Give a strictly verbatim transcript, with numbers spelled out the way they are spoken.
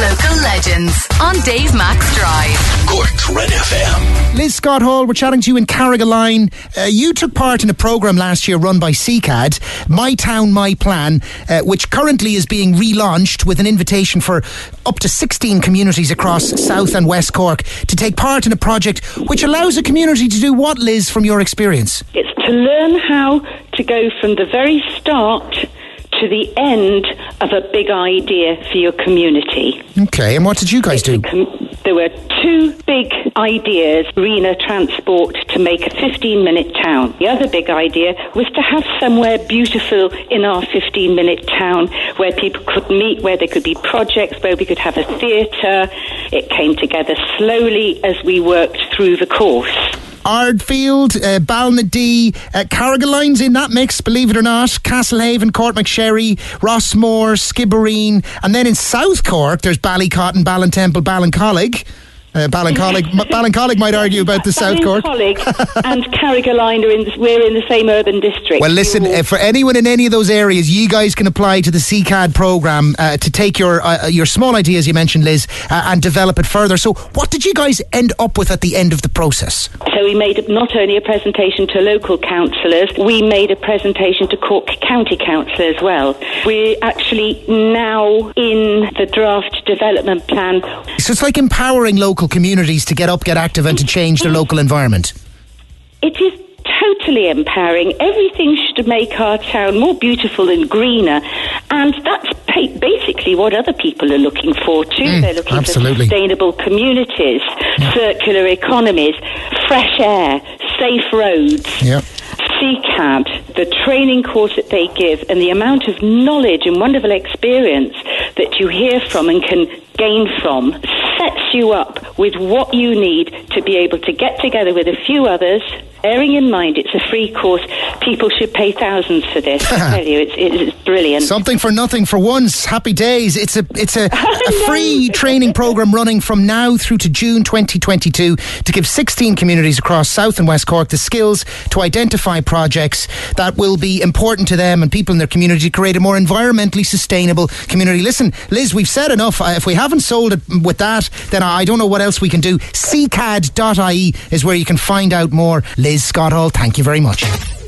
Local legends on Dave Max Drive. Cork Red F M. Liz Scott Hall, we're chatting to you in Carrigaline. Uh, you took part in a programme last year run by SECAD, My Town, My Plan, uh, which currently is being relaunched with an invitation for up to sixteen communities across South and West Cork to take part in a project which allows a community to do what, Liz, from your experience? It's to learn how to go from the very start to the end of a big idea for your community. Okay, and what did you guys do? There were two big ideas, arena transport to make a fifteen-minute town. The other big idea was to have somewhere beautiful in our fifteen-minute town where people could meet, where there could be projects, where we could have a theatre. It came together slowly as we worked through the course. Ardfield, uh, Balinadee, uh, Carrigaline's in that mix, believe it or not. Castlehaven, Courtmacsherry, Rossmore, Skibbereen. And then in South Cork, there's Ballycotton, Ballintemple, Ballincollig. Uh, Ballincollig, Ballincollig might argue about the South Cork. Ballincollig and Carrigaline, are in, we're in the same urban district. Well, listen, uh, for anyone in any of those areas, you guys can apply to the SECAD programme uh, to take your uh, your small ideas, you mentioned, Liz, uh, and develop it further. So what did you guys end up with at the end of the process? So we made not only a presentation to local councillors, we made a presentation to Cork County Council as well. We're actually now in the draft development plan. So it's like empowering local communities to get up, get active and to change their local environment. It is totally empowering. Everything should make our town more beautiful and greener, and that's basically what other people are looking for too. Mm, they're looking absolutely. for sustainable communities, yeah. circular economies, fresh air, safe roads. Yeah. SECAD, the training course that they give and the amount of knowledge and wonderful experience that you hear from and can gain from sets you up with what you need to be able to get together with a few others. Bearing in mind, it's a free course. People should pay thousands for this. I tell you, it's, it's brilliant. Something for nothing for once. Happy days. It's a it's a, a free training programme running from now through to June twenty twenty-two to give sixteen communities across South and West Cork the skills to identify projects that will be important to them and people in their community to create a more environmentally sustainable community. Listen, Liz, we've said enough. If we haven't sold it with that, then I don't know what else we can do. SECAD dot I E is where you can find out more. Liz Scott Hall, thank you very much.